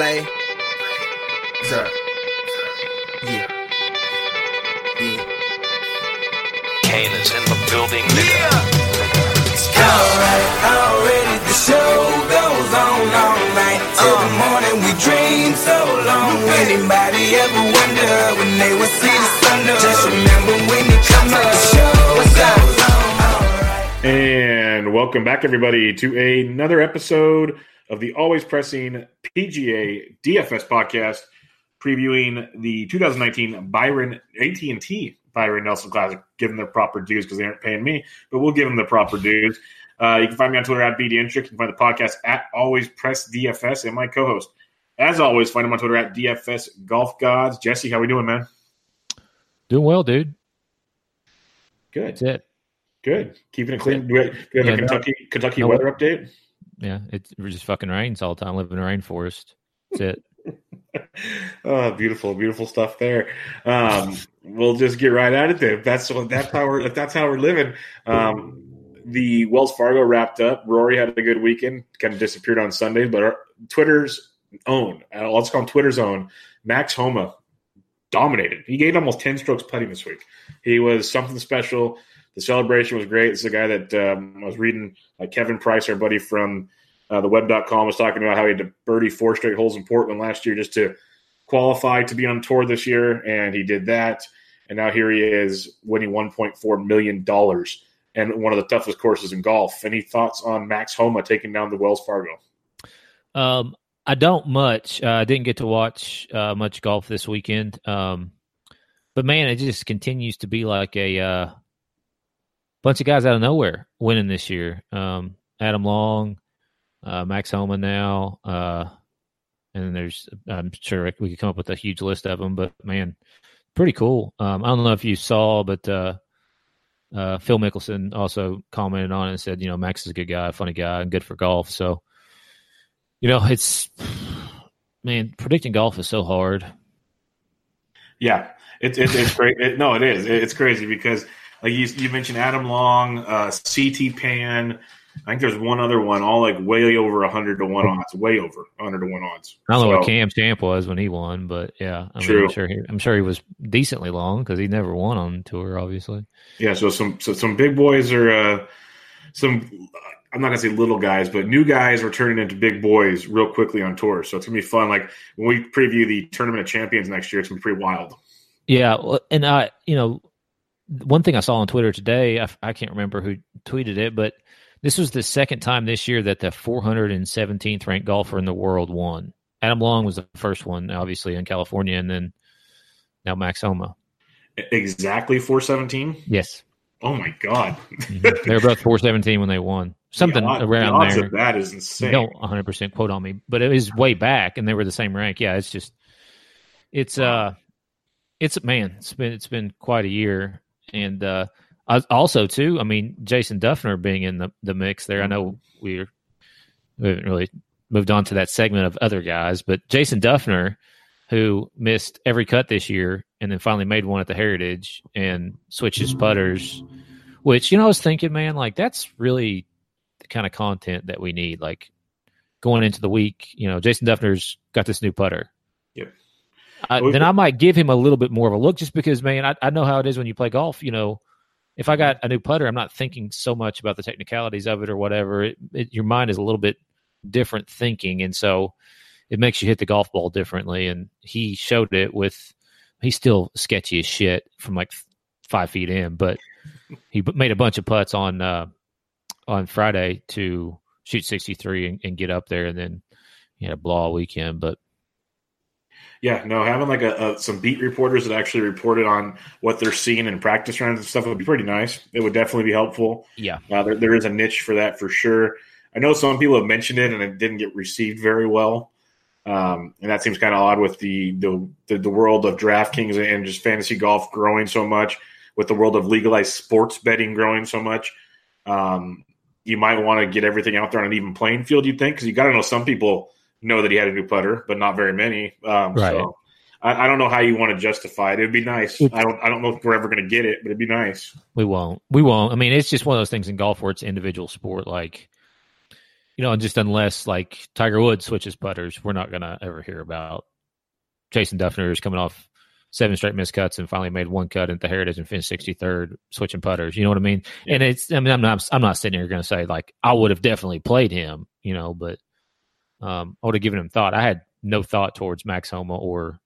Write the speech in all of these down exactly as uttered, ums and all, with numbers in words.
play. Sir. Yeah. Yeah. Kane is in the building, nigga. Yeah. Alright, already the show goes on all night. Till the morning we dream so long. Anybody ever wonder when they will see the sun? Just remember when you come up, the show goes on all right. And welcome back, everybody, to another episode of the Always Pressing P G A D F S podcast, previewing the two thousand nineteen Byron A T and T Byron Nelson Classic. Give them their proper dues because they aren't paying me, but we'll give them the proper dues. Uh, you can find me on Twitter at BDintric. You can find the podcast at Always Press D F S, and my co-host, as always, find him on Twitter at D F S Golf Gods. Jesse, how we doing, man? Doing well, dude. Good. That's it. Good. Keeping it clean. Do we have, do we have yeah, a Kentucky no, Kentucky no, weather no. update? Yeah, it just fucking rains all the time. Living in a rainforest. That's it. Oh, beautiful, beautiful stuff there. Um, we'll just get right at it there. If that's what that's how we're if that's how we're living. Um, the Wells Fargo wrapped up. Rory had a good weekend. Kind of disappeared on Sunday, but our, Twitter's own, let's call him Twitter's own, Max Homa dominated. He gained almost ten strokes putting this week. He was something special. The celebration was great. It's the guy that um, I was reading, uh, Kevin Price, our buddy from uh, the web dot com, was talking about how he had to birdie four straight holes in Portland last year just to qualify to be on tour this year, and he did that. And now here he is winning one point four million dollars and one of the toughest courses in golf. Any thoughts on Max Homa taking down the Wells Fargo? Um, I don't much. I uh, didn't get to watch uh, much golf this weekend. Um, but, man, it just continues to be like a uh, – bunch of guys out of nowhere winning this year. Um, Adam Long, uh, Max Homa now, uh, and there's, I'm sure we could come up with a huge list of them, but, man, pretty cool. Um, I don't know if you saw, but uh, uh, Phil Mickelson also commented on it and said, you know, Max is a good guy, funny guy, and good for golf. So, you know, it's, man, predicting golf is so hard. Yeah, it, it, it's great. It, no, it is. It, it's crazy because – like you, you mentioned Adam Long, uh, C T Pan. I think there's one other one, all like way over one hundred to one odds, way over one hundred to one odds. I don't so, know what Cam Champ was when he won, but yeah. I mean, true. I'm sure, he, I'm sure he was decently long because he never won on tour, obviously. Yeah, so some so some big boys are uh, some, I'm not going to say little guys, but new guys are turning into big boys real quickly on tour. So it's going to be fun. Like when we preview the Tournament of Champions next year, it's going to be pretty wild. Yeah, and I, you know, one thing I saw on Twitter today, I, I can't remember who tweeted it, but this was the second time this year that the four hundred seventeenth ranked golfer in the world won. Adam Long was the first one, obviously, in California, and then now Max Homa. Exactly four seventeen? Yes. Oh, my God. They were both four seventeen when they won. Something the odd, around the odds there. Of that is insane. Don't one hundred percent quote on me, but it was way back, and they were the same rank. Yeah, it's just – it's uh, it's man, it's been it's been quite a year. And uh, also, too, I mean, Jason Duffner being in the, the mix there. I know we're, we haven't really moved on to that segment of other guys, but Jason Duffner, who missed every cut this year and then finally made one at the Heritage and switched his putters, which, you know, I was thinking, man, like that's really the kind of content that we need. Like going into the week, you know, Jason Duffner's got this new putter. Yep. I, then I might give him a little bit more of a look just because, man, I, I know how it is when you play golf. You know, if I got a new putter, I'm not thinking so much about the technicalities of it or whatever. It, it, your mind is a little bit different thinking, and so it makes you hit the golf ball differently. And he showed it with – he's still sketchy as shit from like five feet in, but he made a bunch of putts on uh, on Friday to shoot sixty-three and, and get up there, and then he had a blow all weekend, but – yeah, no, having like a, a some beat reporters that actually reported on what they're seeing in practice rounds and stuff would be pretty nice. It would definitely be helpful. Yeah, uh, there, there is a niche for that for sure. I know some people have mentioned it and it didn't get received very well, um, and that seems kind of odd with the the, the the world of DraftKings and just fantasy golf growing so much, with the world of legalized sports betting growing so much. Um, you might want to get everything out there on an even playing field, you'd think, because you got to know some people know that he had a new putter, but not very many. Um, right. So I, I don't know how you want to justify it. It'd be nice. I don't. I don't know if we're ever going to get it, but it'd be nice. We won't. We won't. I mean, it's just one of those things in golf where it's individual sport. Like, you know, just unless like Tiger Woods switches putters, we're not going to ever hear about Jason Duffner is coming off seven straight missed cuts and finally made one cut at the Heritage and finished sixty-third switching putters. You know what I mean? Yeah. And it's, I mean, I'm not, I'm not sitting here going to say like, I would have definitely played him, you know, but um, I would have given him thought. I had no thought towards Max Homa or,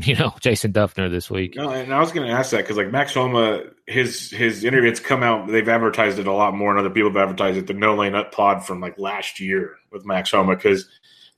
you know, Jason Duffner this week. No, and I was going to ask that because like Max Homa, his, his interview, it's come out, they've advertised it a lot more and other people have advertised it. The No Lane Up pod from like last year with Max Homa, because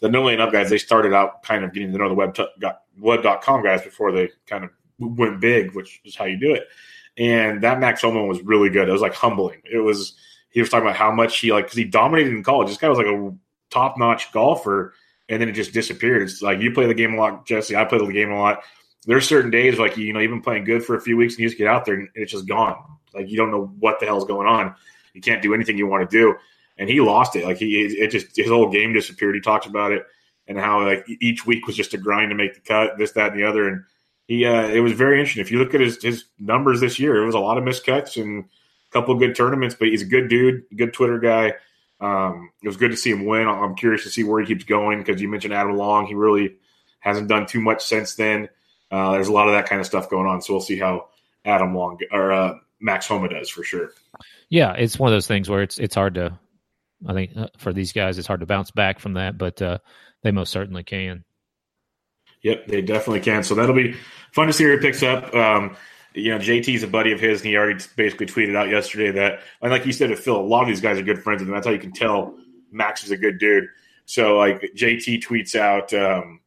the No Lane Up guys, they started out kind of getting to know the web t- got, web dot com guys before they kind of went big, which is how you do it. And that Max Homa was really good. It was like humbling. It was, he was talking about how much he like, because he dominated in college. This guy was like a top-notch golfer, and then it just disappeared. It's like you play the game a lot, Jesse. I play the game a lot. There's certain days like, you know, you've been playing good for a few weeks and you just get out there and it's just gone. Like you don't know what the hell's going on. You can't do anything you want to do. And he lost it. Like he, it just his whole game disappeared. He talks about it and how like each week was just a grind to make the cut, this, that, and the other. And he, uh, it was very interesting. If you look at his his numbers this year, it was a lot of missed cuts and a couple of good tournaments. But he's a good dude, good Twitter guy. Um, it was good to see him win. I'm curious to see where he keeps going because you mentioned Adam Long. He really hasn't done too much since then. Uh, there's a lot of that kind of stuff going on. So we'll see how Adam Long or uh, Max Homa does for sure. Yeah, it's one of those things where it's it's hard to. I think for these guys, it's hard to bounce back from that, but uh, they most certainly can. Yep, they definitely can. So that'll be fun to see where it picks up. Um, you know, J T's a buddy of his, and he already basically tweeted out yesterday that, and like you said, Phil, a lot of these guys are good friends with him. That's how you can tell Max is a good dude. So, like, J T tweets out um,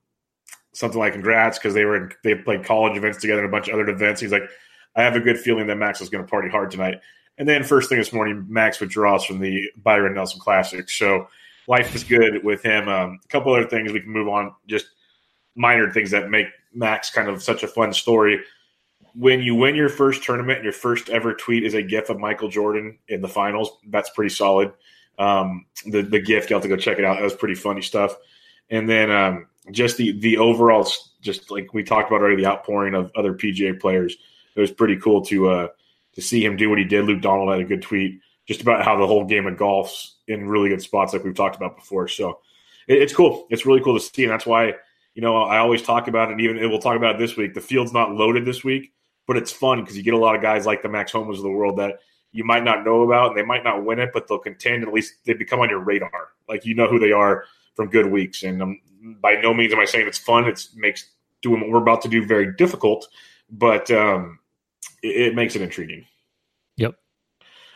something like, congrats, because they were in, they played college events together and a bunch of other events. He's like, I have a good feeling that Max is going to party hard tonight. And then first thing this morning, Max withdraws from the Byron Nelson Classic. So life is good with him. Um, a couple other things we can move on, just minor things that make Max kind of such a fun story. When you win your first tournament, your first ever tweet is a GIF of Michael Jordan in the finals. That's pretty solid. Um, the, the GIF, you'll have to go check it out. That was pretty funny stuff. And then um, just the, the overall, just like we talked about already, the outpouring of other P G A players. It was pretty cool to uh, – to see him do what he did. Luke Donald had a good tweet just about how the whole game of golf's in really good spots like we've talked about before. So it, it's cool. It's really cool to see. And that's why, you know, I always talk about it. And even we'll talk about it this week. The field's not loaded this week, but it's fun because you get a lot of guys like the Max Homas of the world that you might not know about and they might not win it, but they'll contend. At least they become on your radar. Like, you know who they are from good weeks. And um, by no means am I saying it's fun. It makes doing what we're about to do very difficult, but, um, it makes it intriguing. Yep.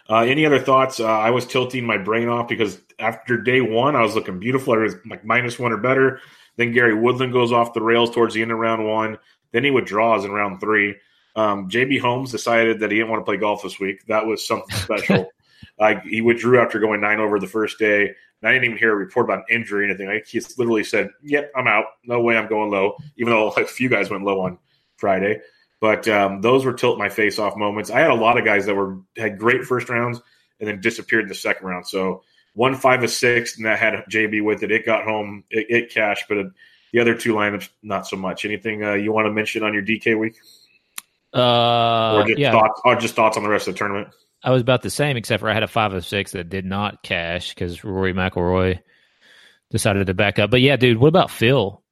Uh, any other thoughts? Uh, I was tilting my brain off because after day one, I was looking beautiful. I was like minus one or better. Then Gary Woodland goes off the rails towards the end of round one. Then he withdraws in round three. Um, J B Holmes decided that he didn't want to play golf this week. That was something special. Like he withdrew after going nine over the first day. And I didn't even hear a report about an injury or anything. Like he literally said, yep, I'm out. No way I'm going low, even though like, a few guys went low on Friday. But um, those were tilt-my-face-off moments. I had a lot of guys that were had great first rounds and then disappeared in the second round. So one five of six, and that had J B with it. It got home. It, it cashed, but it, the other two lineups, not so much. Anything uh, you want to mention on your D K week? Uh, or, just yeah. thoughts, or just thoughts on the rest of the tournament? I was about the same, except for I had a five of six that did not cash because Rory McIlroy decided to back up. But, yeah, dude, what about Phil?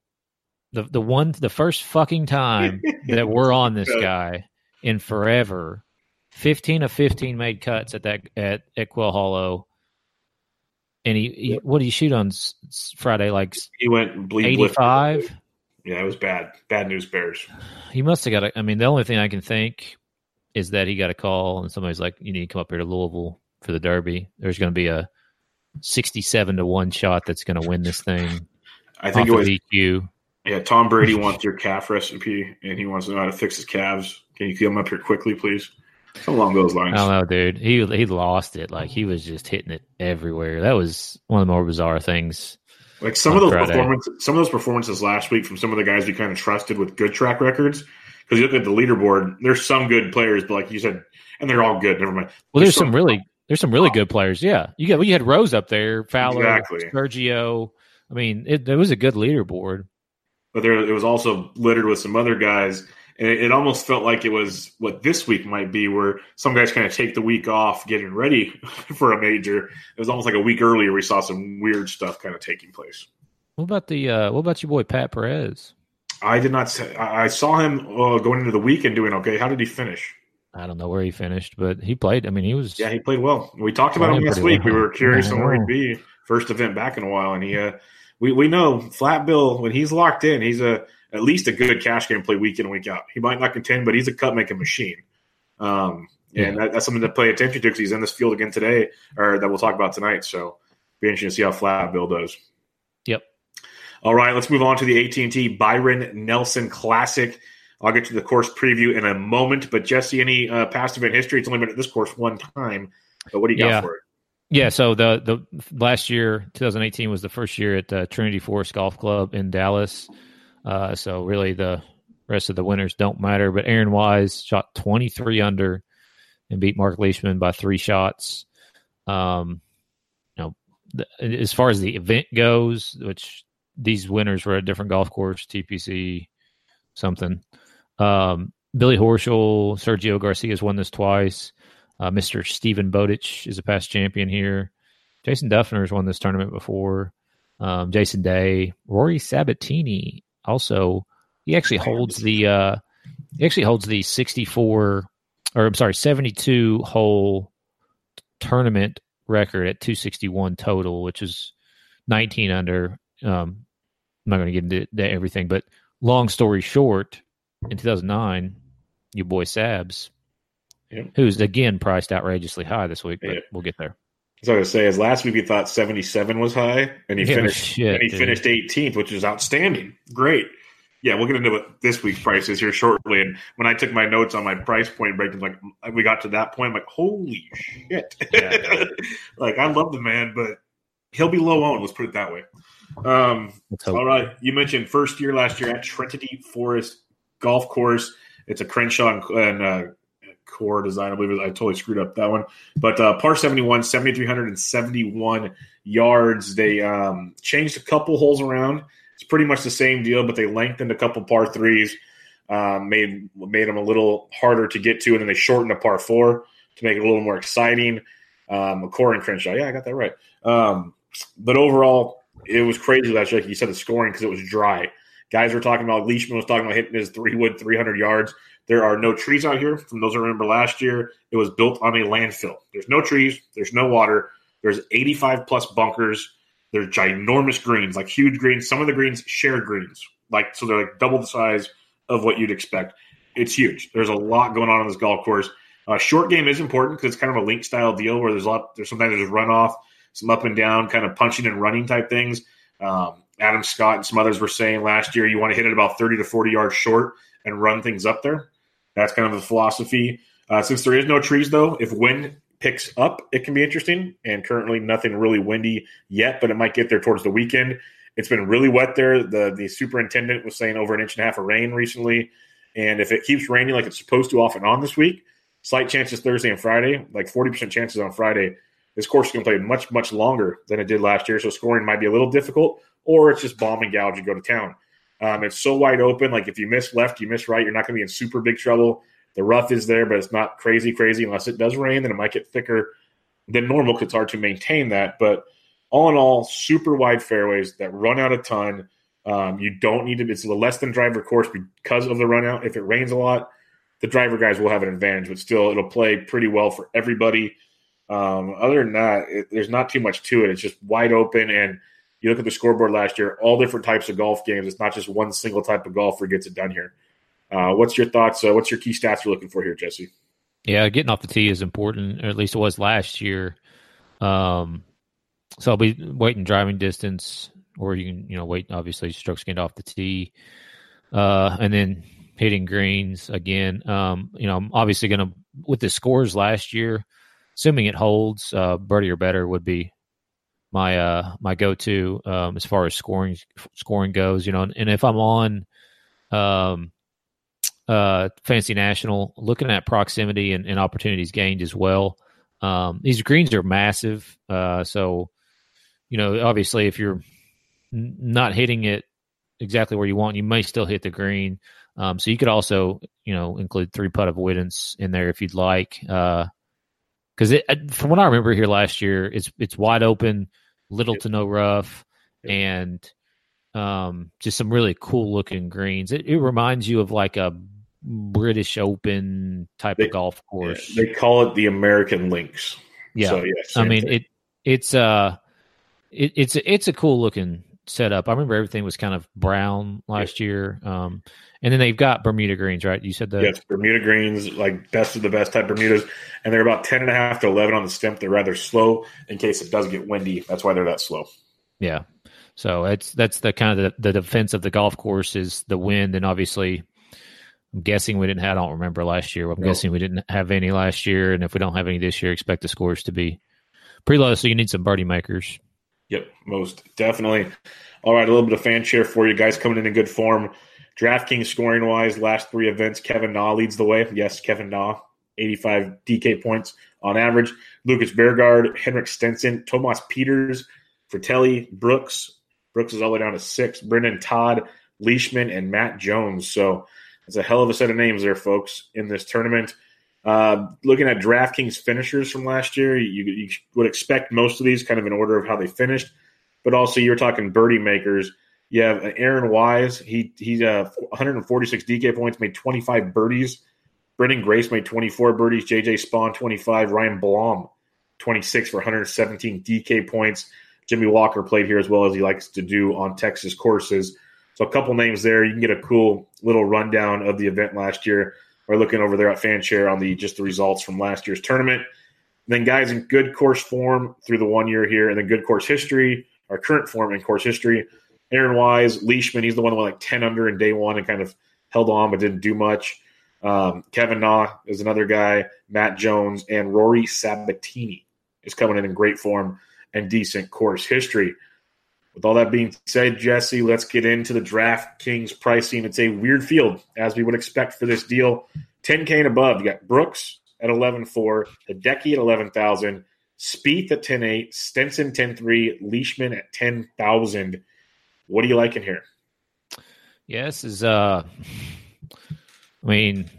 The the one the first fucking time that we're on this guy in forever, fifteen of fifteen made cuts at that at, at Quail Hollow, and he, he what did he shoot on s- Friday? Like he went eighty five. Yeah, it was bad. Bad news bears. He must have got. A, I mean, the only thing I can think is that he got a call and somebody's like, "You need to come up here to Louisville for the Derby. There's going to be a sixty seven to one shot that's going to win this thing." I think it was E Q. Yeah, Tom Brady wants your calf recipe, and he wants to know how to fix his calves. Can you come up here quickly, please? Something along those lines. I don't know, dude. He he lost it. Like, he was just hitting it everywhere. That was one of the more bizarre things. Like, some of those performances, some of those performances last week from some of the guys we kind of trusted with good track records, because you look at the leaderboard, there's some good players, but like you said, and they're all good. Never mind. Well, there's, there's some, some really there's some really good players, yeah. You got, well, you had Rose up there, Fowler, exactly. Sergio. I mean, it, it was a good leaderboard. But there, it was also littered with some other guys And it, it almost felt like it was what this week might be, where some guys kind of take the week off getting ready for a major. It was almost like a week earlier we saw some weird stuff kind of taking place. What about the uh, what about your boy Pat Perez? I did not – I saw him uh, going into the week and doing okay. How did he finish? I don't know where he finished, but he played. I mean, he was – Yeah, he played well. We talked about him last week. Well. We were curious on where he'd be. First event back in a while. And he, uh, we, we know Flat Bill, when he's locked in, he's a at least a good cash game play week in and week out. He might not contend, but he's a cut-making machine. Um, yeah. And that, that's something to pay attention to because he's in this field again today, or that we'll talk about tonight. So be interesting to see how Flat Bill does. Yep. All right, let's move on to the A T and T Byron Nelson Classic. I'll get to the course preview in a moment. But, Jesse, any uh, past event history? It's only been at this course one time. But what do you got yeah. for it? Yeah, so the the last year, twenty eighteen, was the first year at uh, Trinity Forest Golf Club in Dallas. Uh, so, really, the rest of the winners don't matter. But Aaron Wise shot twenty-three under and beat Mark Leishman by three shots. Um, you know, th- as far as the event goes, which – these winners were at different golf course, T P C, something. Um, Billy Horschel, Sergio Garcia has won this twice. Uh, Mister Stephen Bowditch is a past champion here. Jason Duffner has won this tournament before. Um, Jason Day, Rory Sabbatini also. He actually holds the uh, he actually holds the sixty-four or I'm sorry, seventy-two hole tournament record at two sixty-one total, which is nineteen under. Um, I'm not going to get into that, everything, but long story short, in two thousand nine, your boy Sabs, yep. who's again priced outrageously high this week, but yeah. we'll get there. As I was going to say, is last week he thought seventy-seven was high, and he yeah, finished shit, and he dude. finished eighteenth, which is outstanding. Great. Yeah, we'll get into what this week's price is here shortly. And when I took my notes on my price point break, like we got to that point, I'm like, holy shit! Yeah, like I love the man, but he'll be low owned. Let's put it that way. Um, all right. You mentioned first year last year at Trinity Forest Golf Course. It's a Crenshaw and, and uh, Core design. I believe I totally screwed up that one. But uh, par seventy-one, seven thousand three hundred seventy-one yards. They um, changed a couple holes around. It's pretty much the same deal, but they lengthened a couple par threes, uh, made made them a little harder to get to, and then they shortened a par four to make it a little more exciting. Um, Core and Crenshaw. Yeah, I got that right. Um, but overall, it was crazy last year. Like you said, the scoring, because it was dry. Guys were talking about, Leishman was talking about hitting his three wood three hundred yards. There are no trees out here. From those who remember last year, it was built on a landfill. There's no trees. There's no water. There's eighty-five plus bunkers. There's ginormous greens, like huge greens. Some of the greens share greens. like So they're like double the size of what you'd expect. It's huge. There's a lot going on in this golf course. Uh, short game is important because it's kind of a link style deal where there's a lot. There's sometimes there's runoff. Some up and down kind of punching and running type things. Um, Adam Scott and some others were saying last year you want to hit it about thirty to forty yards short and run things up there. That's kind of the philosophy. Uh, since there is no trees, though, if wind picks up, it can be interesting. And currently nothing really windy yet, but it might get there towards the weekend. It's been really wet there. The, the superintendent was saying over an inch and a half of rain recently. And if it keeps raining like it's supposed to off and on this week, slight chances Thursday and Friday, like forty percent chances on Friday. This course is going to play much, much longer than it did last year, so scoring might be a little difficult, or it's just bomb and gouge and go to town. Um, it's so wide open. Like, if you miss left, you miss right, you're not going to be in super big trouble. The rough is there, but it's not crazy, crazy. Unless it does rain, then it might get thicker than normal because it's hard to maintain that. But all in all, super wide fairways that run out a ton. Um, you don't need to – it's a less than driver course because of the run out. If it rains a lot, the driver guys will have an advantage, but still it'll play pretty well for everybody. Um, other than that, it, there's not too much to it. It's just wide open, and you look at the scoreboard last year, all different types of golf games. It's not just one single type of golfer gets it done here. Uh, what's your thoughts? Uh, what's your key stats you're looking for here, Jesse? Yeah, getting off the tee is important, or at least it was last year. Um, so I'll be waiting driving distance, or you can, you know, wait, obviously, strokes gained off the tee. Uh, and then hitting greens again. Um, you know, I'm obviously going to, with the scores last year, assuming it holds, uh, birdie or better would be my uh, my go-to um, as far as scoring scoring goes. You know, and, and if I'm on um, uh, Fantasy National, looking at proximity and, and opportunities gained as well. Um, these greens are massive, uh, so you know, obviously, if you're n- not hitting it exactly where you want, you may still hit the green. Um, so you could also, you know, include three putt avoidance in there if you'd like. Uh, cause it, from what I remember here last year, it's, it's wide open, little to no rough, and um, just some really cool looking greens. It, it reminds you of like a British Open type they, of golf course. Yeah, they call it the American Links. Yeah. So, yeah, I mean, thing. it, it's uh it, it's, it's a cool looking setup. I remember everything was kind of brown last yeah. year. Um, and then they've got Bermuda greens, right? You said that. Yes, Bermuda greens, like best of the best type Bermudas. And they're about ten and a half to eleven on the stem. They're rather slow in case it does get windy. That's why they're that slow. Yeah. So it's, that's the kind of the, the defense of the golf course is the wind. And obviously I'm guessing we didn't have, I don't remember last year. I'm no. guessing we didn't have any last year. And if we don't have any this year, expect the scores to be pretty low. So you need some birdie makers. Yep, most definitely. All right, a little bit of fan share for you guys coming in in good form. DraftKings scoring-wise, last three events, Kevin Na leads the way. Yes, Kevin Na, eighty-five D K points on average. Lucas Bjerregaard, Henrik Stenson, Thomas Pieters, Fratelli, Brooks. Brooks is all the way down to six. Brendan Todd, Leishman, and Matt Jones. So that's a hell of a set of names there, folks, in this tournament. Uh, looking at DraftKings finishers from last year, you, you would expect most of these kind of in order of how they finished, but also you're talking birdie makers. You have Aaron Wise. He he's uh, one forty-six D K points, made twenty-five birdies. Branden Grace made twenty-four birdies. J J Spawn, twenty-five. Ryan Blom, twenty-six for one seventeen D K points. Jimmy Walker played here as well as he likes to do on Texas courses. So a couple names there. You can get a cool little rundown of the event last year. We're looking over there at FanShare on the just the results from last year's tournament. And then guys in good course form through the one year here, and then good course history, our current form in course history. Aaron Wise, Leishman, he's the one that went like ten under in day one and kind of held on but didn't do much. Um, Kevin Na is another guy, Matt Jones, and Rory Sabbatini is coming in in great form and decent course history. With all that being said, Jesse, let's get into the DraftKings pricing. It's a weird field, as we would expect for this deal. ten K and above, you got Brooks at eleven four, Hideki at eleven thousand, Spieth at ten eight, Stenson ten three, Leishman at ten thousand. What do you like in here? Yeah, this is, uh, I mean,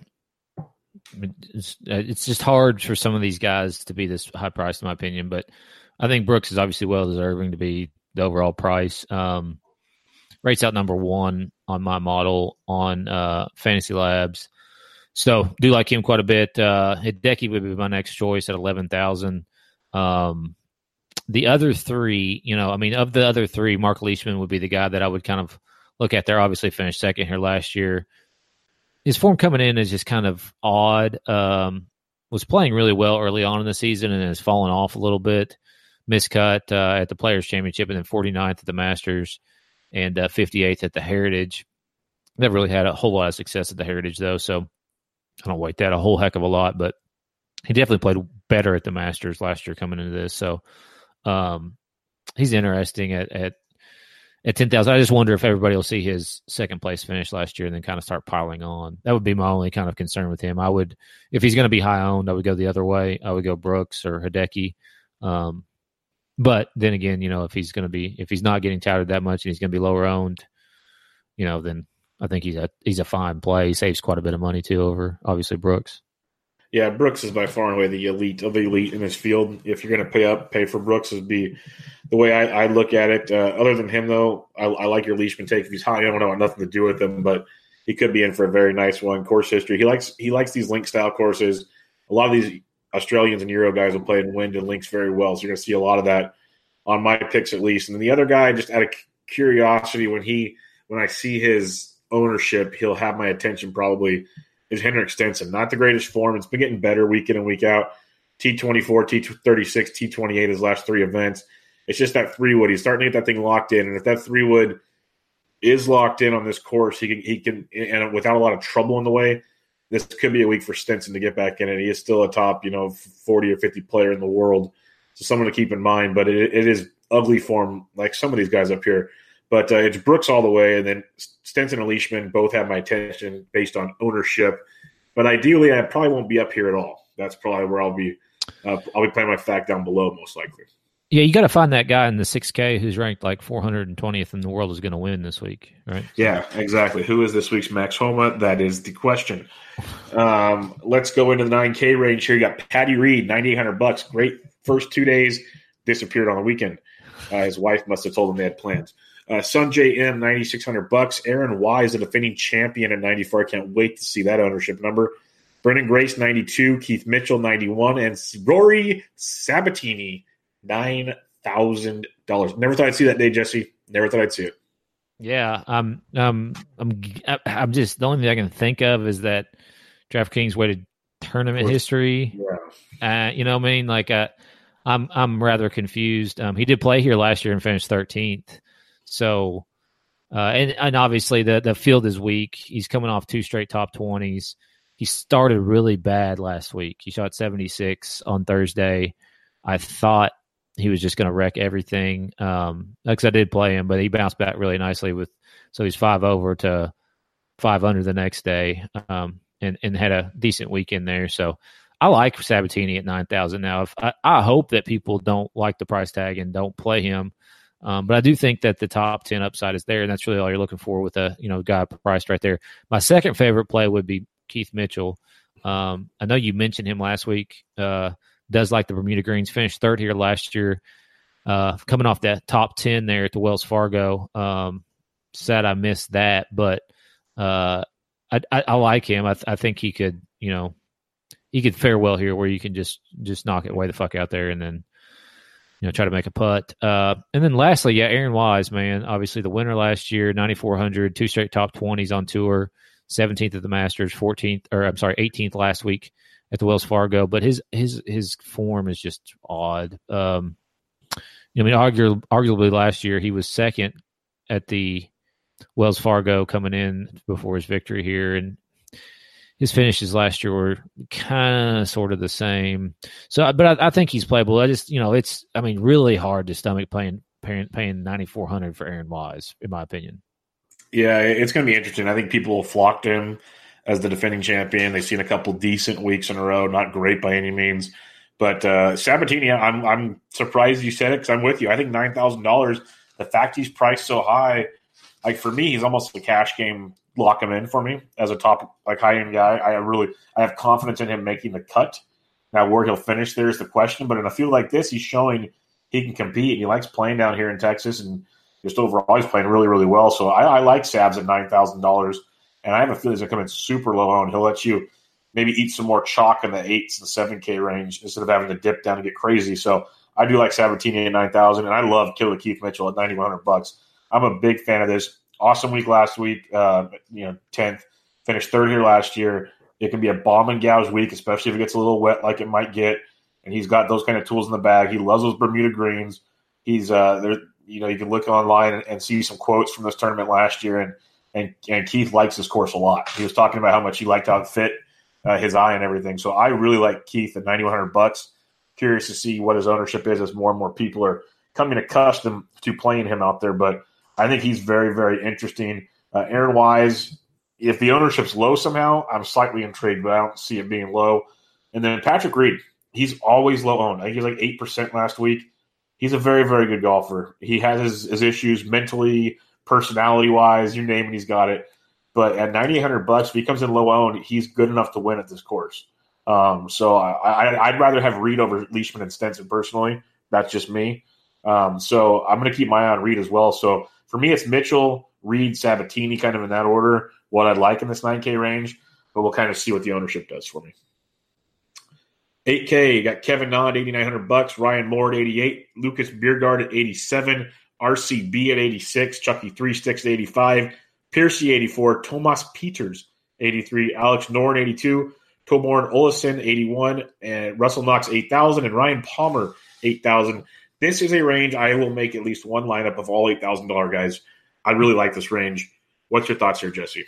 it's, it's just hard for some of these guys to be this high priced, in my opinion, but I think Brooks is obviously well deserving to be the overall price. Um, rates out number one on my model on uh, Fantasy Labs. So do like him quite a bit. Uh, Hideki would be my next choice at eleven thousand. Um, the other three, you know, I mean, of the other three, Mark Leishman would be the guy that I would kind of look at there. Obviously finished second here last year. His form coming in is just kind of odd. Um, was playing really well early on in the season and has fallen off a little bit. Miscut uh, at the Players' Championship and then forty-ninth at the Masters and uh, fifty-eighth at the Heritage. Never really had a whole lot of success at the Heritage, though, so I don't like that a whole heck of a lot, but he definitely played better at the Masters last year coming into this. So um, he's interesting at at, at ten thousand. I just wonder if everybody will see his second-place finish last year and then kind of start piling on. That would be my only kind of concern with him. I would, if he's going to be high-owned, I would go the other way. I would go Brooks or Hideki. Um But then again, you know, if he's going to be, if he's not getting touted that much and he's going to be lower owned, you know, then I think he's a, he's a fine play. He saves quite a bit of money too over obviously Brooks. Yeah. Brooks is by far and away the elite of the elite in this field. If you're going to pay up, pay for Brooks would be the way I, I look at it. Uh, other than him though, I, I like your Leishman take. If he's high, I don't want nothing to do with him, but he could be in for a very nice one. Course history. He likes, he likes these link style courses. A lot of these Australians and Euro guys will play in wind and links very well. So you're going to see a lot of that on my picks at least. And then the other guy, just out of curiosity, when he when I see his ownership, he'll have my attention probably, is Henrik Stenson. Not the greatest form. It's been getting better week in and week out. T twenty-four, T thirty-six, T twenty-eight his last three events. It's just that three wood. He's starting to get that thing locked in. And if that three wood is locked in on this course, he can he can and without a lot of trouble in the way, this could be a week for Stenson to get back in it. He is still a top, you know, forty or fifty player in the world. So someone to keep in mind, but it, it is ugly form like some of these guys up here. But uh, it's Brooks all the way, and then Stenson and Leishman both have my attention based on ownership. But ideally, I probably won't be up here at all. That's probably where I'll be. Uh, I'll be playing my fact down below most likely. Yeah, you got to find that guy in the six K who's ranked like four hundred twentieth in the world is going to win this week, right? Yeah, exactly. Who is this week's Max Homa? That is the question. Um, let's go into the nine K range here. You got Patty Reed, ninety-eight hundred bucks. Great first two days, disappeared on the weekend. Uh, his wife must have told him they had plans. Uh, Sanjay M, ninety-six hundred bucks. Aaron Wise, the defending champion at ninety-four. I can't wait to see that ownership number. Branden Grace, ninety-two. Keith Mitchell, ninety-one. And Rory Sabbatini, nine thousand dollars. Never thought I'd see that day, Jesse. Never thought I'd see it. Yeah, um, um, I'm, I'm just the only thing I can think of is that DraftKings weighted tournament history. Yeah, uh, you know what I mean? Like, uh, I'm, I'm rather confused. Um, he did play here last year and finished thirteenth. So, uh, and and obviously the the field is weak. He's coming off two straight top twenties. He started really bad last week. He shot seventy-six on Thursday. I thought he was just going to wreck everything. Um, because I did play him, but he bounced back really nicely with, so he's five over to five under the next day. Um, and, and had a decent weekend there. So I like Sabatini at nine thousand. Now, if I, I hope that people don't like the price tag and don't play him. Um, but I do think that the top ten upside is there. And that's really all you're looking for with a, you know, guy priced right there. My second favorite play would be Keith Mitchell. Um, I know you mentioned him last week, uh, does like the Bermuda greens, finished third here last year, uh, coming off that top ten there at the Wells Fargo. Um, sad I missed that, but uh, I, I, I like him. I, th- I think he could, you know, he could fare well here, where you can just just knock it way the fuck out there, and then, you know, try to make a putt. Uh, and then lastly, yeah, Aaron Wise, man, obviously the winner last year, ninety-four hundred, two straight top twenties on tour, seventeenth at the Masters, fourteenth, or I'm sorry, eighteenth last week at the Wells Fargo, but his his his form is just odd. Um, I mean, argu- arguably last year he was second at the Wells Fargo coming in before his victory here, and his finishes last year were kind of sort of the same. So, but I, I think he's playable. I just, you know, it's, I mean, really hard to stomach playing paying, paying ninety-four hundred for Aaron Wise, in my opinion. Yeah, it's going to be interesting. I think people will flock to him as the defending champion. They've seen a couple decent weeks in a row, not great by any means. But uh, Sabatini, I'm I'm surprised you said it, because I'm with you. I think nine thousand dollars, the fact he's priced so high, like for me, he's almost a cash game, lock him in for me as a top, like high-end guy. I really I have confidence in him making the cut. Now, where he'll finish there is the question. But in a field like this, he's showing he can compete, and he likes playing down here in Texas, and just overall he's playing really, really well. So I, I like Sabs at nine thousand dollars. And I have a feeling he's going to come in super low owned. He'll let you maybe eat some more chalk in the eights and seven K range instead of having to dip down and get crazy. So I do like Sabatini at nine thousand dollars, and I love Killer Keith Mitchell at ninety-one hundred bucks. I'm a big fan of this. Awesome week last week, uh, you know, tenth. Finished third here last year. It can be a bomb and gouge week, especially if it gets a little wet like it might get. And he's got those kind of tools in the bag. He loves those Bermuda greens. He's, uh, there, you know, you can look online and, and see some quotes from this tournament last year, and And, and Keith likes this course a lot. He was talking about how much he liked how it fit uh, his eye and everything. So I really like Keith at ninety-one hundred bucks. Curious to see what his ownership is as more and more people are coming accustomed to playing him out there. But I think he's very, very interesting. Uh, Aaron Wise, if the ownership's low somehow, I'm slightly intrigued, but I don't see it being low. And then Patrick Reed, he's always low owned. I think he was like eight percent last week. He's a very, very good golfer. He has his, his issues mentally, personality-wise, you name it, he's got it. But at ninety-eight hundred bucks, if he comes in low-owned, he's good enough to win at this course. Um, so I, I, I'd rather have Reed over Leishman and Stenson personally. That's just me. Um, so I'm going to keep my eye on Reed as well. So for me, it's Mitchell, Reed, Sabatini, kind of in that order, what I'd like in this nine K range. But we'll kind of see what the ownership does for me. eight K, you got Kevin Na at eighty-nine hundred bucks, Ryan Moore at eighty-eight, Lucas Bjerregaard at eighty-seven, R C B at eighty-six, Chucky Three Sticks at eighty-five, Piercy eighty-four, Thomas Pieters eighty-three, Alex Noren eighty-two, Thorbjørn Olesen eighty-one, and Russell Knox eight thousand, and Ryan Palmer eight thousand. This is a range I will make at least one lineup of all eight thousand dollars guys. I really like this range. What's your thoughts here, Jesse?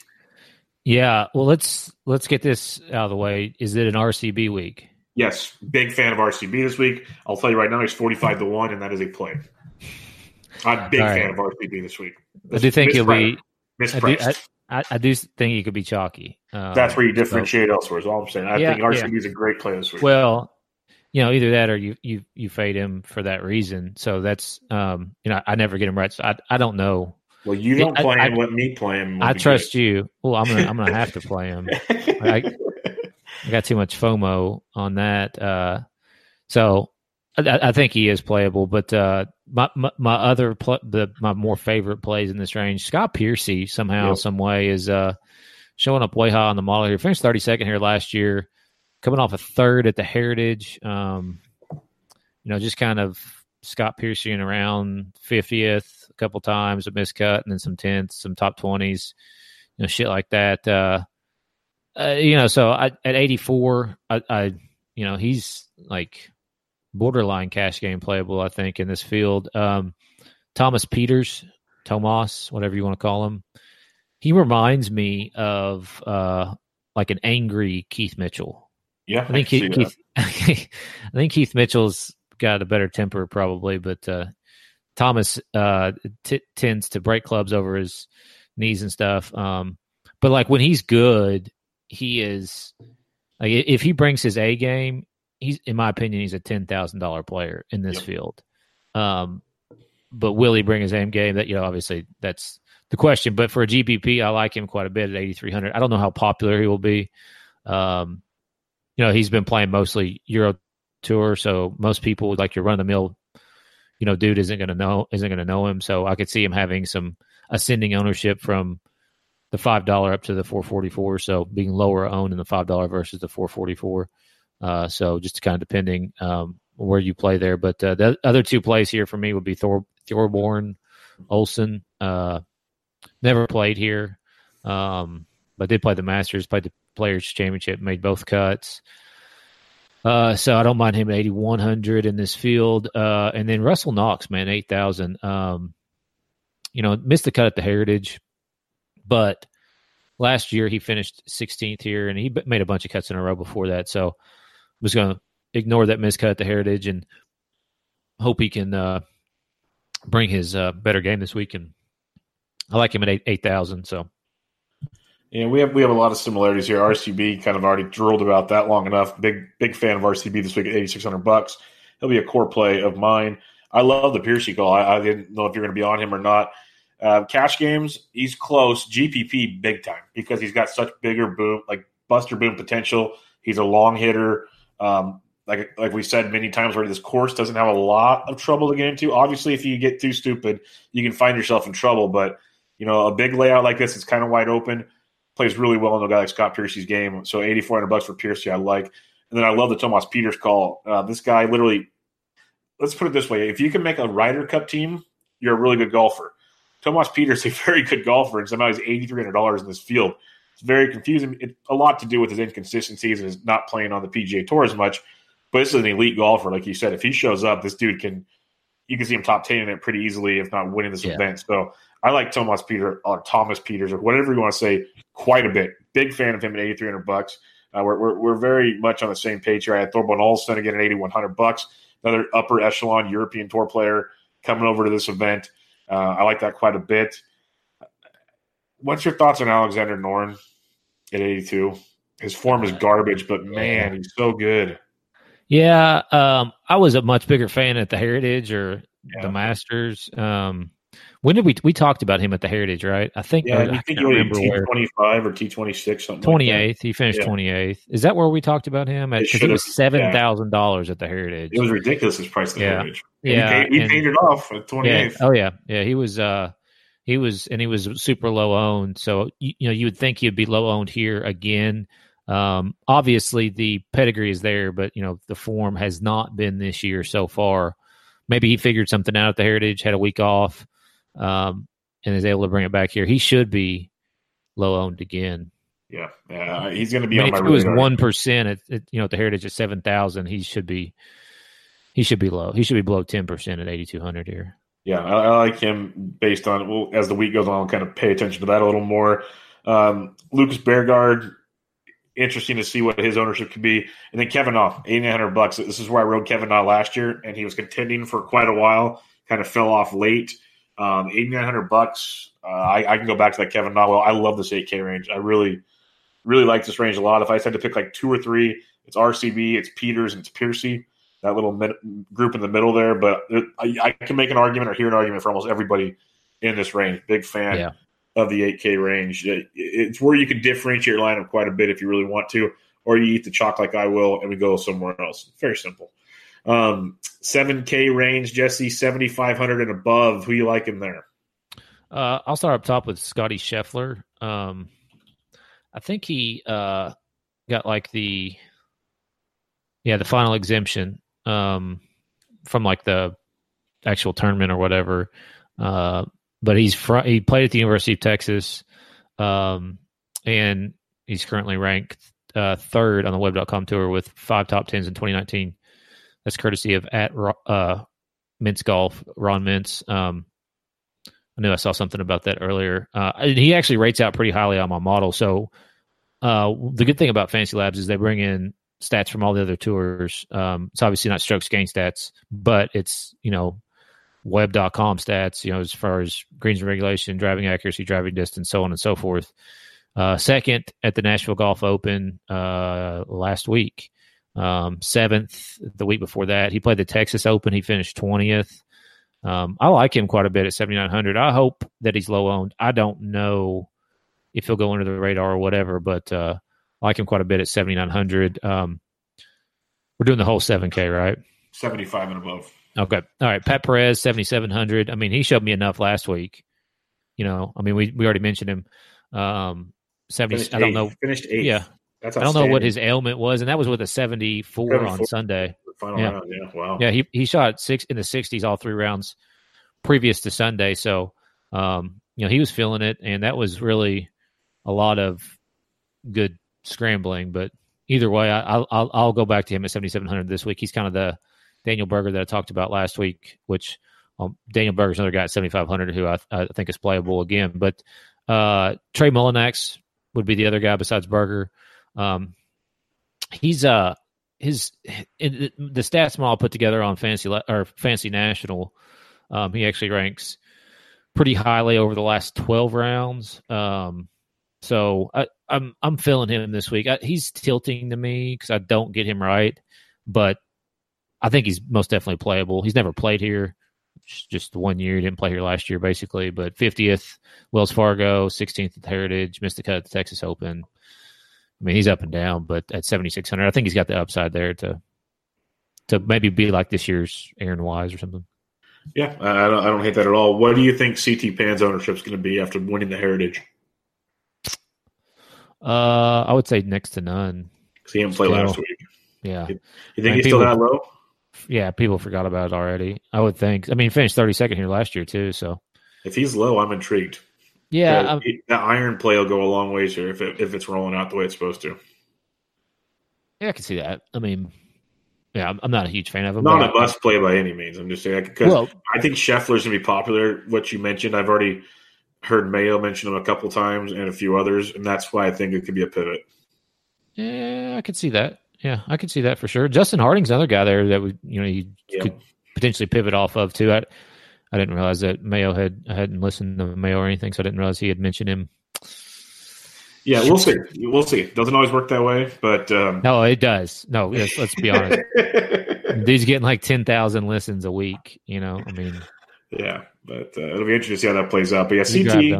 Yeah, well, let's let's get this out of the way. Is it an R C B week? Yes, big fan of R C B this week. I'll tell you right now, he's forty-five to one, and that is a play. I'm a big right. fan of R C B this week. This, I do think he'll be mispriced. I, I, I do think he could be chalky. Um, That's where you differentiate so, elsewhere is all I'm saying. I yeah, think R C B yeah. is a great play this week. Well, you know, either that or you you you fade him for that reason. So that's um, you know, I never get him right. So I I don't know. Well, you don't play I, him. I, what me play him. I trust good. you. Well, I'm gonna I'm gonna have to play him. I, I got too much FOMO on that. Uh, so I, I think he is playable. But uh, my, my my other pl- the my more favorite plays in this range, Scott Piercy somehow yep. some way is uh, showing up way high on the model here. Finished thirty-second here last year. Coming off a third at the Heritage, um, you know, just kind of Scott Piercy in around fiftieth a couple times, a miscut, and then some tenths, some top twenties, you know, shit like that. Uh, uh, you know, so I, at eighty-four, I, I, you know, he's like borderline cash game playable, I think, in this field. Um, Thomas Pieters, Tomas, whatever you want to call him, he reminds me of uh, like an angry Keith Mitchell. Yeah, I think Keith, Keith I think Keith Mitchell's got a better temper probably, but uh, Thomas uh, t- tends to break clubs over his knees and stuff. Um, but like when he's good, he is like if he brings his A game, he's in my opinion he's a ten thousand dollar player in this yep. field. Um, but will he bring his A game? That you know, obviously that's the question. But for a G P P, I like him quite a bit at eighty three hundred. I don't know how popular he will be. Um, You know, he's been playing mostly Euro Tour, so most people like your run of the mill, you know, dude isn't gonna know isn't gonna know him. So I could see him having some ascending ownership from the five dollar up to the four forty four. So being lower owned in the five dollar versus the four forty four. Uh, so just kind of depending um, where you play there. But uh, the other two plays here for me would be Thor Thorbjørn Olesen. Uh, never played here, um, but did play the Masters. Played the Players Championship, made both cuts. Uh, so I don't mind him at eighty-one hundred in this field. Uh, and then Russell Knox, man, eight thousand. Um, you know, missed the cut at the Heritage, but last year he finished sixteenth here and he b- made a bunch of cuts in a row before that. So I was going to ignore that missed cut at the Heritage and hope he can uh, bring his uh, better game this week. And I like him at eight thousand. So yeah, we have we have a lot of similarities here. R C B kind of already drilled about that long enough. Big big fan of R C B this week at eighty six hundred bucks. He'll be a core play of mine. I love the Piercy call. I, I didn't know if you're going to be on him or not. Uh, cash games, he's close. G P P big time because he's got such bigger boom, like buster boom potential. He's a long hitter. Um, like like we said many times, where this course doesn't have a lot of trouble to get into. Obviously, if you get too stupid, you can find yourself in trouble. But you know, a big layout like this is kind of wide open. Plays really well in a guy like Scott Piercy's game. So eighty-four hundred bucks for Piercy, I like. And then I love the Thomas Pieters call. Uh, this guy literally, let's put it this way. If you can make a Ryder Cup team, you're a really good golfer. Thomas Pieters is a very good golfer, and somehow he's eighty-three hundred dollars in this field. It's very confusing. It's a lot to do with his inconsistencies and his not playing on the P G A Tour as much. But this is an elite golfer, like you said. If he shows up, this dude can, you can see him top ten in it pretty easily, if not winning this yeah. event. So I like Thomas Pieters or Thomas Pieters or whatever you want to say quite a bit. Big fan of him at eighty-three hundred bucks. Uh, we're, we're we're very much on the same page here. I had Thorbjørn Olesen again at eighty-one hundred bucks. Another upper echelon European Tour player coming over to this event. Uh, I like that quite a bit. What's your thoughts on Alexander Noren at eighty-two? His form is garbage, but man, he's so good. Yeah, um, I was a much bigger fan at the Heritage or yeah. the Masters. Um, When did we we talked about him at the Heritage, right? I think yeah, I, I think you were T twenty-five or T twenty-six, something. twenty-eighth, like he finished yeah. twenty-eighth. Is that where we talked about him? Because it was seven thousand yeah. dollars at the Heritage. It was ridiculous his price. At the yeah, Heritage. yeah. We paid, paid it off at twenty-eighth. Yeah. Oh yeah, yeah. He was uh, he was and he was super low owned. So you, you know you would think he'd be low owned here again. Um, obviously the pedigree is there, but you know the form has not been this year so far. Maybe he figured something out at the Heritage, had a week off. Um, and is able to bring it back here. He should be low owned again. Yeah, yeah, he's going to be. I mean, on my if it was one percent, you know, at the Heritage at seven thousand, he should be. He should be low. He should be below ten percent at eighty two hundred here. Yeah, I, I like him based on well, as the week goes on, I'll kind of pay attention to that a little more. Um, Lucas Bjerregaard, interesting to see what his ownership could be, and then Kevin Na, eighty nine hundred bucks. This is where I rode Kevin Na last year, and he was contending for quite a while. Kind of fell off late. Um, eighty-nine hundred bucks. Uh, I, I can go back to that Kevin Na. I love this eight K range. I really, really like this range a lot. If I had to pick like two or three, it's R C B, it's Pieters, and it's Piercy. that little mid, group in the middle there. But there, I, I can make an argument or hear an argument for almost everybody in this range. Big fan yeah. of the eight K range. It, it's where you can differentiate your lineup quite a bit if you really want to, or you eat the chalk like I will and we go somewhere else. Very simple. Um, seven K range, Jesse, seventy-five hundred and above. Who you like in there? Uh, I'll start up top with Scotty Scheffler. Um, I think he uh, got like the yeah the final exemption um, from like the actual tournament or whatever. Uh, but he's fr- he played at the University of Texas, um, and he's currently ranked uh, third on the Web dot com tour with five top tens in twenty nineteen. That's courtesy of at uh, Mintz Golf, Ron Mintz. Um, I knew I saw something about that earlier. Uh, he actually rates out pretty highly on my model. So uh, the good thing about Fantasy Labs is they bring in stats from all the other tours. Um, it's obviously not strokes gain stats, but it's, you know, web dot com stats, you know, as far as greens and regulation, driving accuracy, driving distance, so on and so forth. Uh, second at the Nashville Golf Open uh, last week. Um, seventh the week before that. He played the Texas Open. He finished twentieth. Um, I like him quite a bit at seventy-nine hundred. I hope that he's low owned. I don't know if he'll go under the radar or whatever, but uh, I like him quite a bit at seventy-nine hundred. Um, we're doing the whole seven K, right? seventy-five and above. Okay. All right. Pat Perez, seventy-seven hundred. I mean, he showed me enough last week. You know, I mean, we, we already mentioned him. Um, seventy. Finished I don't eighth. know. Finished eighth. Yeah. That's I don't know what his ailment was, and that was with a seventy-four, seventy-four on Sunday. Final yeah. round, yeah. Wow. Yeah, he, he shot six in the sixties all three rounds previous to Sunday. So, um, you know, he was feeling it, and that was really a lot of good scrambling. But either way, I, I'll, I'll I'll go back to him at seventy-seven hundred this week. He's kind of the Daniel Berger that I talked about last week, which um, Daniel Berger's another guy at seventy-five hundred who I, I think is playable again. But uh, Trey Mullinax would be the other guy besides Berger. Um, he's uh his in, the stats model put together on Fantasy or Fantasy National. Um, he actually ranks pretty highly over the last twelve rounds. Um, so I, I'm I'm feeling him this week. I, he's tilting to me because I don't get him right, but I think he's most definitely playable. He's never played here, just one year. He didn't play here last year, basically. But fiftieth Wells Fargo, sixteenth at Heritage, missed the cut at the Texas Open. I mean, he's up and down, but at seventy-six hundred, I think he's got the upside there to to maybe be like this year's Aaron Wise or something. Yeah, I don't, I don't hate that at all. What do you think C T Pan's ownership is going to be after winning the Heritage? Uh, I would say next to none. Because he didn't play still. last week. Yeah. You think I mean, he's people, still that low? Yeah, people forgot about it already, I would think. I mean, he finished thirty-second here last year, too. So if he's low, I'm intrigued. Yeah, yeah that iron play will go a long ways here if it, if it's rolling out the way it's supposed to. Yeah, I can see that. I mean, yeah, I'm, I'm not a huge fan of him. Not a must play by any means. I'm just saying because well, I think Scheffler's gonna be popular. What you mentioned, I've already heard Mayo mention him a couple times and a few others, and that's why I think it could be a pivot. Yeah, I could see that. Yeah, I could see that for sure. Justin Harding's another guy there that would you know you yeah. could potentially pivot off of too. I, I didn't realize that Mayo had I hadn't listened to Mayo or anything, so I didn't realize he had mentioned him. Yeah, we'll see. We'll see. It doesn't always work that way, but um... no, it does. No, let's, let's be honest. Dude's getting like ten thousand listens a week. You know, I mean, yeah, but uh, it'll be interesting to see how that plays out. But yeah, C T,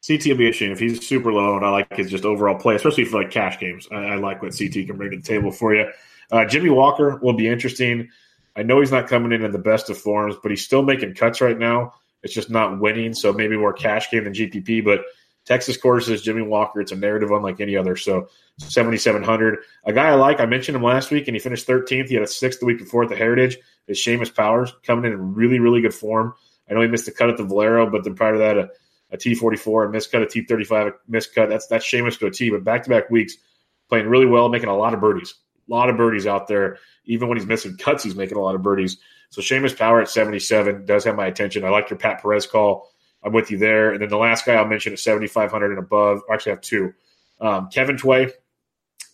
C T will be interesting if he's super low, and I like his just overall play, especially for like cash games. I, I like what C T can bring to the table for you. Uh, Jimmy Walker will be interesting. I know he's not coming in in the best of forms, but he's still making cuts right now. It's just not winning, so maybe more cash game than G P P. But Texas courses, Jimmy Walker, it's a narrative unlike any other. So seventy-seven hundred. A guy I like, I mentioned him last week, and he finished thirteenth. He had a sixth the week before at the Heritage. Is Seamus Powers coming in in really, really good form. I know he missed a cut at the Valero, but then prior to that, a, a T forty-four, a missed cut, a T thirty-five, a missed cut. That's, that's Seamus to a T, but back-to-back weeks playing really well, making a lot of birdies. A lot of birdies out there. Even when he's missing cuts, he's making a lot of birdies. So Seamus Power at seventy-seven does have my attention. I like your Pat Perez call. I'm with you there. And then the last guy I'll mention at seventy-five hundred and above. I actually have two. Um, Kevin Tway,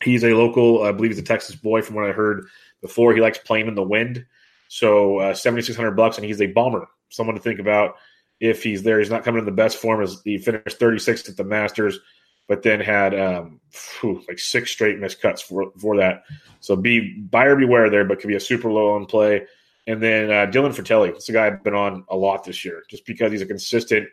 he's a local, I believe he's a Texas boy from what I heard before. He likes playing in the wind. So uh, seventy-six hundred bucks, and he's a bomber. Someone to think about if he's there. He's not coming in the best form. As he finished thirty-sixth at the Masters. but then had um, whew, like six straight missed cuts for, for that. So be buyer beware there, but could be a super low on play. And then uh, Dylan Fratelli. It's a guy I've been on a lot this year just because he's a consistent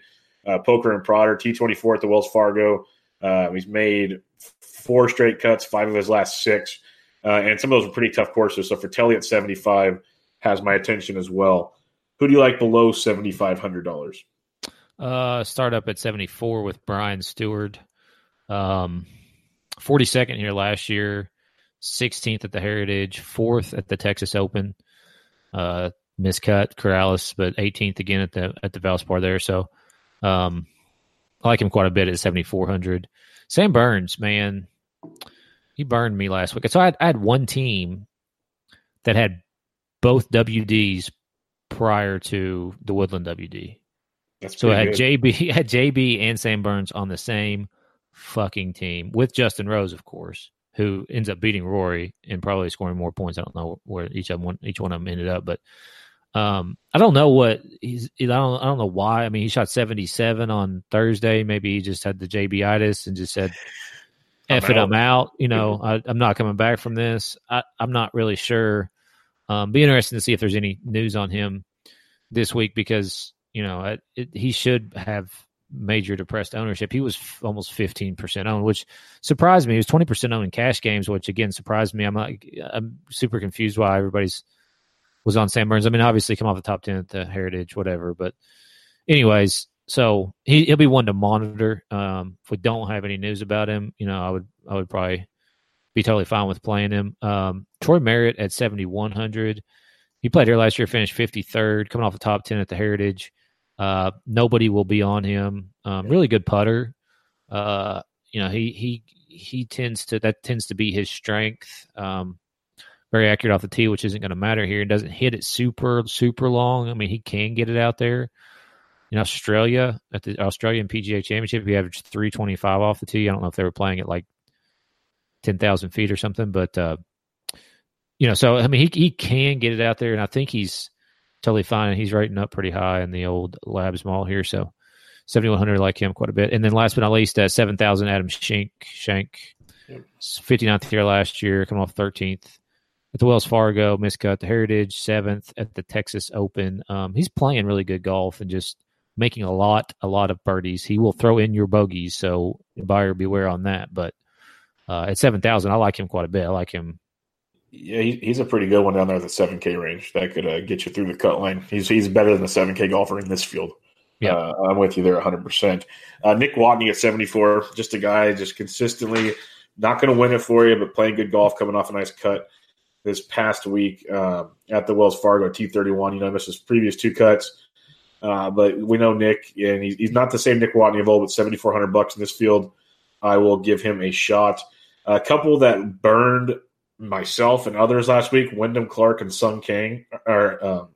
uh, poker and prodder, T twenty-four at the Wells Fargo. Uh, he's made four straight cuts, five of his last six. Uh, and some of those were pretty tough courses. So Fratelli at seventy-five has my attention as well. Who do you like below seven thousand five hundred dollars? Uh, start up at seventy-four with Brian Stewart. Um, forty-second here last year, sixteenth at the Heritage, fourth at the Texas Open. Uh, miscut Corrales, but eighteenth again at the at the Valspar there. So um, I like him quite a bit at seventy-four hundred. Sam Burns, man, he burned me last week. So I had, I had one team that had both W Ds prior to the Woodland W D. That's so I had good. J B, I had J B and Sam Burns on the same fucking team with Justin Rose, of course, who ends up beating Rory and probably scoring more points. I don't know where each of them, one, each one of them ended up, but um, I don't know what he's. I don't. I don't know why. I mean, he shot seventy-seven on Thursday. Maybe he just had the J B-itis and just said, "F I'm it, out. I'm out." You know, I, I'm not coming back from this. I, I'm not really sure. Um, be interesting to see if there's any news on him this week because you know it, it, he should have major depressed ownership. He was f- almost fifteen percent owned, which surprised me. He was twenty percent owned in cash games, which again surprised me. I'm like, I'm super confused why everybody's was on Sam Burns. I mean, obviously come off the top ten at the Heritage, whatever. But anyways, so he, he'll be one to monitor. Um, if we don't have any news about him, you know, I would I would probably be totally fine with playing him. Um, Troy Merritt at seventy-one hundred. He played here last year, finished fifty-third, coming off the top ten at the Heritage. Uh, nobody will be on him. Um, really good putter. Uh, you know, he, he, he tends to, that tends to be his strength. Um, very accurate off the tee, which isn't going to matter here. He doesn't hit it super, super long. I mean, he can get it out there. In Australia, at the Australian P G A Championship, he averaged three twenty-five off the tee. I don't know if they were playing at like ten thousand feet or something, but, uh, you know, so, I mean, he, he can get it out there. And I think he's totally fine. And he's rating up pretty high in the old Labs Mall here. So seventy-one hundred, like him quite a bit. And then last but not least, uh, seven thousand, Adam Schenk, Shank, fifty-ninth here last year, coming off thirteenth at the Wells Fargo, miscut the Heritage, seventh at the Texas Open. Um, he's playing really good golf and just making a lot, a lot of birdies. He will throw in your bogeys. So buyer beware on that. But uh, at seven thousand, I like him quite a bit. I like him. Yeah, he, he's a pretty good one down there at the seven K range. That could uh, get you through the cut line. He's he's better than the seven K golfer in this field. Yeah, uh, I'm with you there one hundred percent. Uh, Nick Watney at seventy-four, just a guy just consistently not going to win it for you, but playing good golf, coming off a nice cut this past week um, at the Wells Fargo T thirty-one. You know, missed his previous two cuts, uh, but we know Nick, and he's, he's not the same Nick Watney of old, but seventy-four hundred bucks in this field. I will give him a shot. A couple that burned myself and others last week, Wyndham Clark and Sung Kang, or um,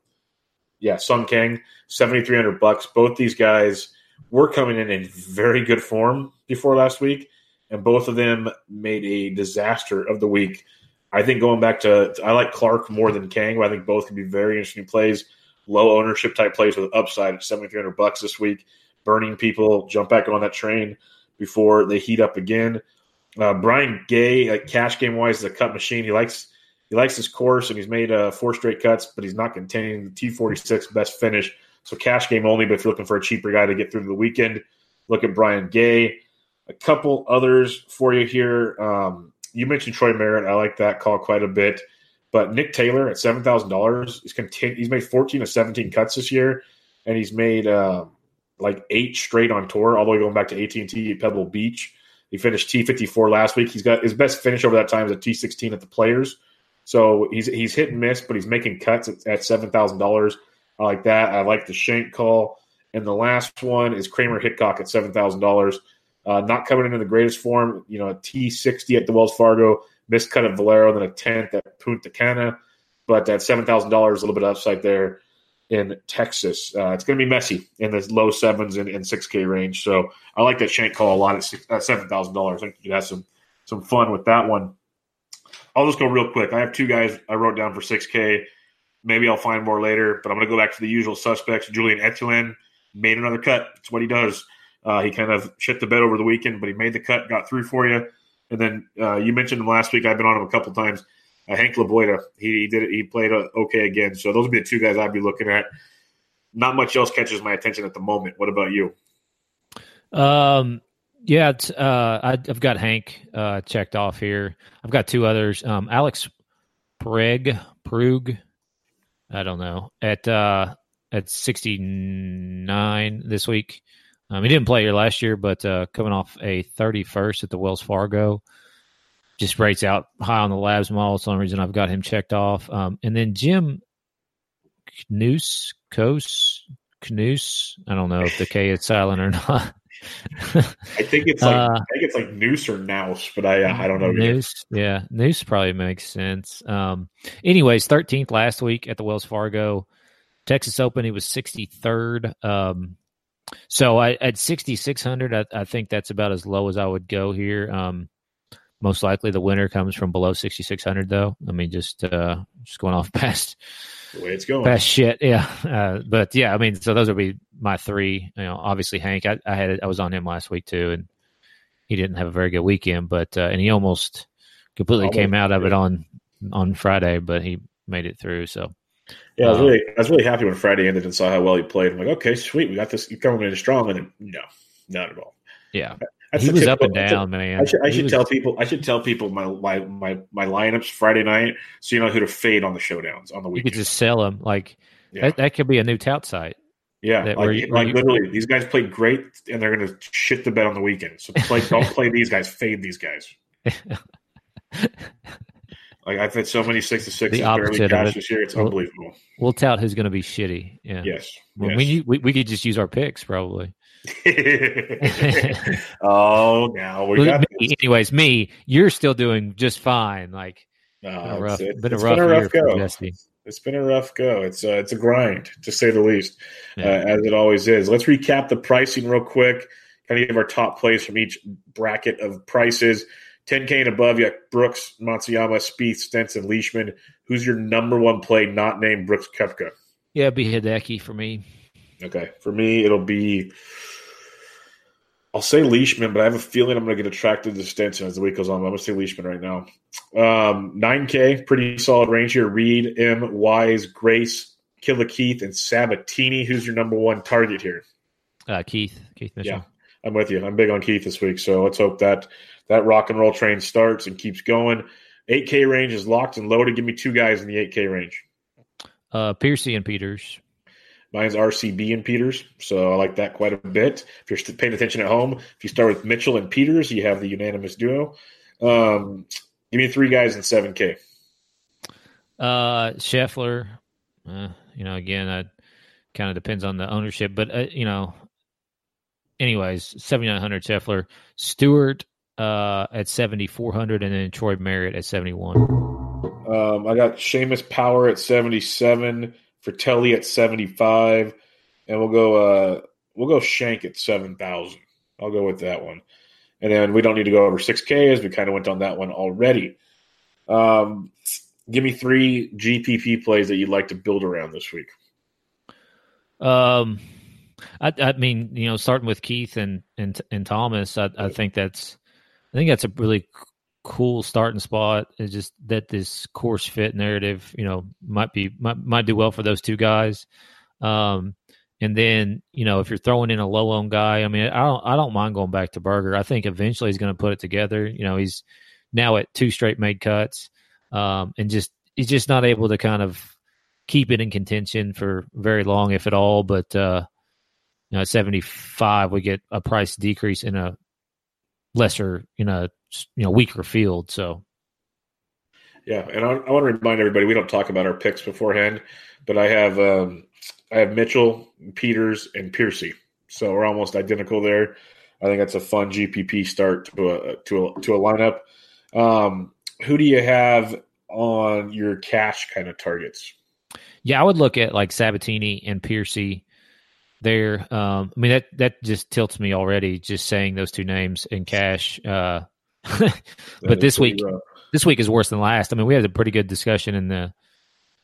yeah, Sung Kang, seventy-three hundred bucks. Both these guys were coming in in very good form before last week, and both of them made a disaster of the week. I think going back to, I like Clark more than Kang, but I think both can be very interesting plays. Low ownership type plays with upside at seventy-three hundred bucks this week, burning people. Jump back on that train before they heat up again. Uh, Brian Gay, uh, cash game wise, is a cut machine. He likes he likes his course, and he's made uh, four straight cuts, but he's not containing the T forty-six best finish. So cash game only, but if you're looking for a cheaper guy to get through the weekend, look at Brian Gay. A couple others for you here. Um, you mentioned Troy Merritt. I like that call quite a bit. But Nick Taylor at seven thousand dollars, he's, conti- he's made fourteen of seventeen cuts this year, and he's made uh, like eight straight on tour, all the way going back to A T and T Pebble Beach. He finished T fifty-four last week. He's got his best finish over that time is a T sixteen at the Players. So he's he's hit and miss, but he's making cuts at, at seven thousand dollars. I like that. I like the Shank call. And the last one is Kramer Hickok at seven thousand dollars. Uh, not coming into the greatest form. You know, a T sixty at the Wells Fargo, missed cut at Valero, then a tenth at Punta Cana. But at seven thousand dollars, a little bit of upside there in Texas. Uh, it's going to be messy in the low sevens and, and six K range. So I like that Shank call a lot at seven thousand dollars. I think you could have some, some fun with that one. I'll just go real quick. I have two guys I wrote down for six K. Maybe I'll find more later, but I'm going to go back to the usual suspects. Julian Etelin made another cut. It's what he does. Uh, he kind of shit the bed over the weekend, but he made the cut, got through for you. And then uh, you mentioned him last week. I've been on him a couple times. Uh, Hank Laboyta, he, he did it. He played uh, okay again. So those would be the two guys I'd be looking at. Not much else catches my attention at the moment. What about you? Um, yeah, it's, uh, I, I've got Hank uh, checked off here. I've got two others. Um, Alex Preg, Prug, I don't know, at uh, at sixty-nine this week. Um, he didn't play here last year, but uh, coming off a thirty-first at the Wells Fargo, just rates out high on the Labs model. It's the only reason I've got him checked off. Um, and then Jim Knus, Kos, Knus. I don't know if the K is silent or not. I think it's like uh, I think it's like Noose or Nouse, but I uh, I don't know. Noose, yeah, Noose probably makes sense. Um, anyways, thirteenth last week at the Wells Fargo, Texas Open. He was sixty-third. Um, so I at sixty-six hundred, I, I think that's about as low as I would go here. Um, most likely the winner comes from below sixty-six hundred, though. I mean, just uh, just going off past the way it's going, past shit, yeah. Uh, but yeah, I mean, so those would be my three. You know, obviously Hank, I, I had I was on him last week too, and he didn't have a very good weekend, but uh, and he almost completely almost came out of it on on Friday, but he made it through. So yeah, I was um, really I was really happy when Friday ended and saw how well he played. I'm like, okay, sweet, we got this. You're coming in strong, and then, no, not at all. Yeah. That's he was typical, up and down, a, man. I should, I should was, tell people. I should tell people my, my my my lineups Friday night, so you know who to fade on the showdowns on the weekend. You could just sell them. Like yeah. that, that could be a new tout site. Yeah, like, where you, where like you, literally, these guys play great, and they're going to shit the bed on the weekend. So play, don't play these guys. Fade these guys. Like I've had so many six to six barely cash this year. It's we'll, unbelievable. We'll tout who's going to be shitty. Yeah. Yes. Well, yes. We, we we could just use our picks probably. oh, now we got me, anyways. Me, you're still doing just fine. Like, uh, rough, it's, it's, been, a it's rough been a rough go. It's, it's been a rough go. It's uh, it's a grind, to say the least, yeah. uh, as it always is. Let's recap the pricing real quick. Kind of give our top plays from each bracket of prices. ten K and above, you got Brooks, Matsuyama, Spieth, Stenson, Leishman. Who's your number one play not named Brooks Koepka? Yeah, it'd be Hideki for me. Okay, for me, it'll be. I'll say Leishman, but I have a feeling I'm going to get attracted to Stenson as the week goes on. I'm going to say Leishman right now. Um, nine K, pretty solid range here. Reed, M, Wise, Grace, Killa-Keith, and Sabbatini. Who's your number one target here? Uh, Keith. Keith Mitchell. Yeah, I'm with you. I'm big on Keith this week, so let's hope that that rock and roll train starts and keeps going. eight K range is locked and loaded. Give me two guys in the eight K range. Uh, Piercy and Peters. Mine's R C B and Peters, so I like that quite a bit. If you're paying attention at home, if you start with Mitchell and Peters, you have the unanimous duo. Um, give me three guys in seven K. Uh, Scheffler, uh, you know, again, that kind of depends on the ownership, but, uh, you know, anyways, seventy-nine hundred Scheffler, Stewart uh, at seventy-four hundred, and then Troy Merritt at seventy-one. Um, I got Seamus Power at seventy-seven. Fratelli at seventy-five, and we'll go uh, we'll go Shank at seven thousand. I'll go with that one. And then we don't need to go over six K, as we kind of went on that one already. Um, give me three G P P plays that you'd like to build around this week. Um, I, I mean, you know, starting with Keith and and, and Thomas, I, I think that's I think that's a really cool starting spot. Is just that this course fit narrative, you know, might be might, might do well for those two guys. Um, and then, you know, if you're throwing in a low owned guy, I mean, I don't I don't mind going back to Berger. I think eventually he's going to put it together. You know, he's now at two straight made cuts, um, and just he's just not able to kind of keep it in contention for very long, if at all. But uh, you know, at seventy-five, we get a price decrease in a lesser, you know. you know, weaker field. So, yeah. And I, I want to remind everybody, we don't talk about our picks beforehand, but I have, um, I have Mitchell, Peters, and Piercy. So we're almost identical there. I think that's a fun G P P start to a, to a, to a lineup. Um, who do you have on your cash kind of targets? Yeah, I would look at like Sabbatini and Piercy there. Um, I mean, that, that just tilts me already just saying those two names in cash. Uh, but this week, rough. this week is worse than last. I mean, we had a pretty good discussion in the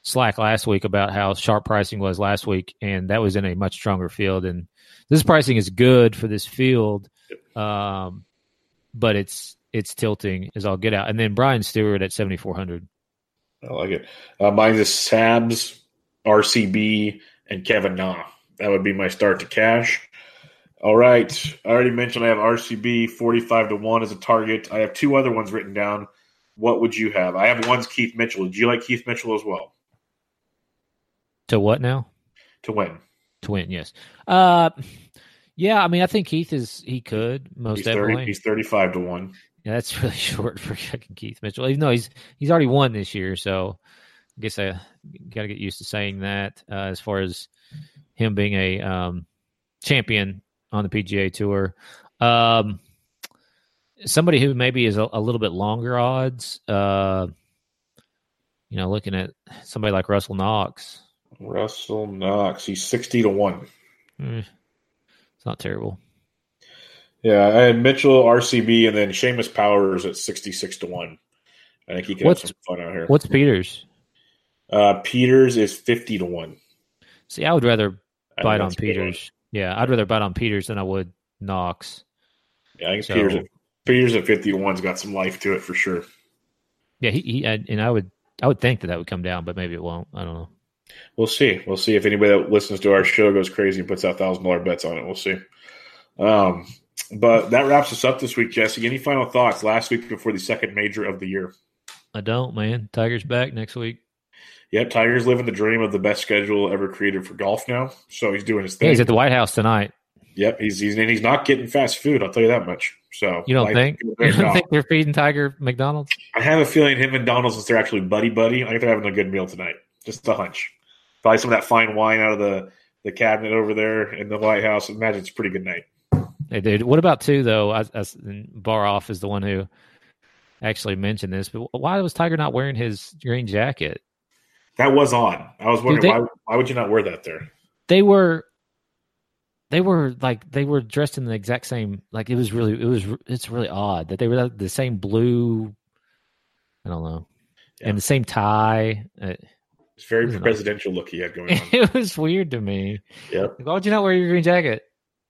slack last week about how sharp pricing was last week, and that was in a much stronger field. And this pricing is good for this field, um, but it's it's tilting as I'll get out. And then Brian Stewart at seventy-four hundred. I like it. Uh, mine is Sabs, R C B, and Kevin Na. That would be my start to cash. All right. I already mentioned I have R C B forty-five to one as a target. I have two other ones written down. What would you have? I have one's Keith Mitchell. Do you like Keith Mitchell as well? To what now? To win. To win, yes. Uh, yeah, I mean, I think Keith is, he could most he's definitely. thirty, he's thirty-five to one. Yeah, that's really short for Keith Mitchell. Even though he's he's already won this year, so I guess I got to get used to saying that uh, as far as him being a um, champion on the P G A Tour. Um, somebody who maybe is a, a little bit longer odds, uh, you know, looking at somebody like Russell Knox. Russell Knox, he's sixty to one. Mm, it's not terrible. Yeah, I had Mitchell, R C B, and then Seamus Powers at sixty-six to one. I think he could what's, have some fun out here. What's Peters? Uh, Peters is fifty to one. See, I would rather I bite on Peters. Peters. Yeah, I'd rather bite on Peters than I would Knox. Yeah, I think so, Peters, at, Peters at fifty to one's got some life to it for sure. Yeah, he, he and I would I would think that that would come down, but maybe it won't. I don't know. We'll see. We'll see if anybody that listens to our show goes crazy and puts out one thousand dollars bets on it. We'll see. Um, but that wraps us up this week, Jesse. Any final thoughts last week before the second major of the year? I don't, man. Tiger's back next week. Yep, Tiger's living the dream of the best schedule ever created for golf now. So he's doing his thing. Yeah, he's at the White House tonight. Yep, he's, he's and he's not getting fast food. I'll tell you that much. So you don't think you don't think they're feeding Tiger McDonald's? I have a feeling him and Donald's, since they're actually buddy buddy, I think they're having a good meal tonight. Just a hunch. Probably some of that fine wine out of the, the cabinet over there in the White House. I imagine it's a pretty good night. Hey, dude. What about two though? I, I, Bar Off is the one who actually mentioned this. But why was Tiger not wearing his green jacket? That was on. I was wondering, dude, they, why why would you not wear that there? They were, they were like they were dressed in the exact same. Like it was really, it was it's really odd that they were the same blue. I don't know, yeah. And the same tie. Uh, It's very it presidential nice. Look he had going on. It was weird to me. Yeah. Why would you not wear your green jacket?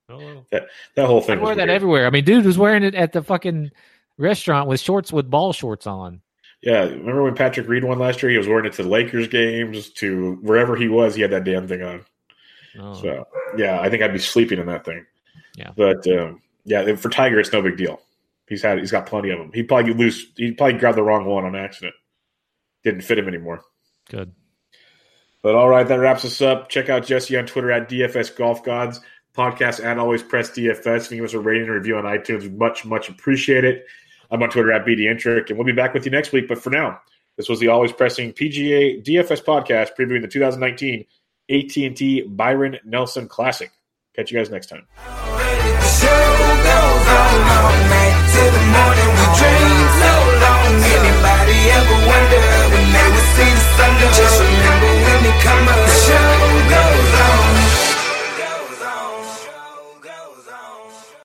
Oh. That that whole thing. I wore was that weird. Everywhere. I mean, dude was wearing it at the fucking restaurant with shorts with ball shorts on. Yeah. Remember when Patrick Reed won last year? He was wearing it to Lakers games, to wherever he was. He had that damn thing on. Oh. So yeah, I think I'd be sleeping in that thing. Yeah. But um, yeah, for Tiger, it's no big deal. He's had he's got plenty of them. He probably lose. He probably grabbed the wrong one on accident. Didn't fit him anymore. Good. But all right, that wraps us up. Check out Jesse on Twitter at D F S Golf Gods. Podcast at Always Press D F S. Give us a rating and review on iTunes. Much, much appreciate it. I'm on Twitter at BDintric, and we'll be back with you next week. But for now, this was the Always Pressing P G A D F S podcast previewing the twenty nineteen A T and T Byron Nelson Classic. Catch you guys next time. Just remember when they come up.